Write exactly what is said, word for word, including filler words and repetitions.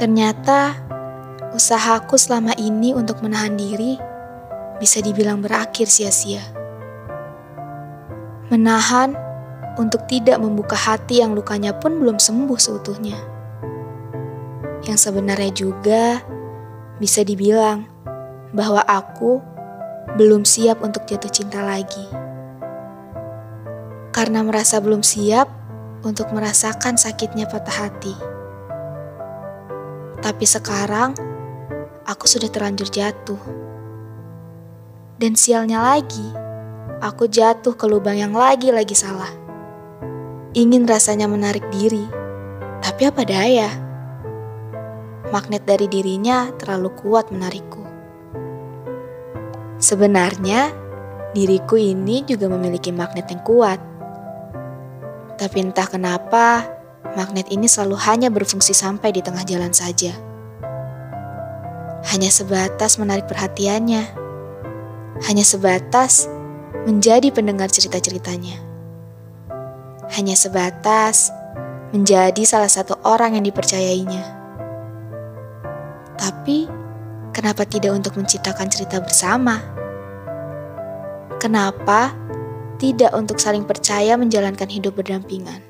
Ternyata, usahaku selama ini untuk menahan diri bisa dibilang berakhir sia-sia. Menahan untuk tidak membuka hati yang lukanya pun belum sembuh seutuhnya. Yang sebenarnya juga bisa dibilang bahwa aku belum siap untuk jatuh cinta lagi. Karena merasa belum siap untuk merasakan sakitnya patah hati. Tapi sekarang, aku sudah terlanjur jatuh. Dan sialnya lagi, aku jatuh ke lubang yang lagi-lagi salah. Ingin rasanya menarik diri, tapi apa daya? Magnet dari dirinya terlalu kuat menarikku. Sebenarnya, diriku ini juga memiliki magnet yang kuat. Tapi entah kenapa, magnet ini selalu hanya berfungsi sampai di tengah jalan saja. Hanya sebatas menarik perhatiannya. Hanya sebatas menjadi pendengar cerita-ceritanya. Hanya sebatas menjadi salah satu orang yang dipercayainya. Tapi, kenapa tidak untuk menciptakan cerita bersama? Kenapa tidak untuk saling percaya menjalankan hidup berdampingan?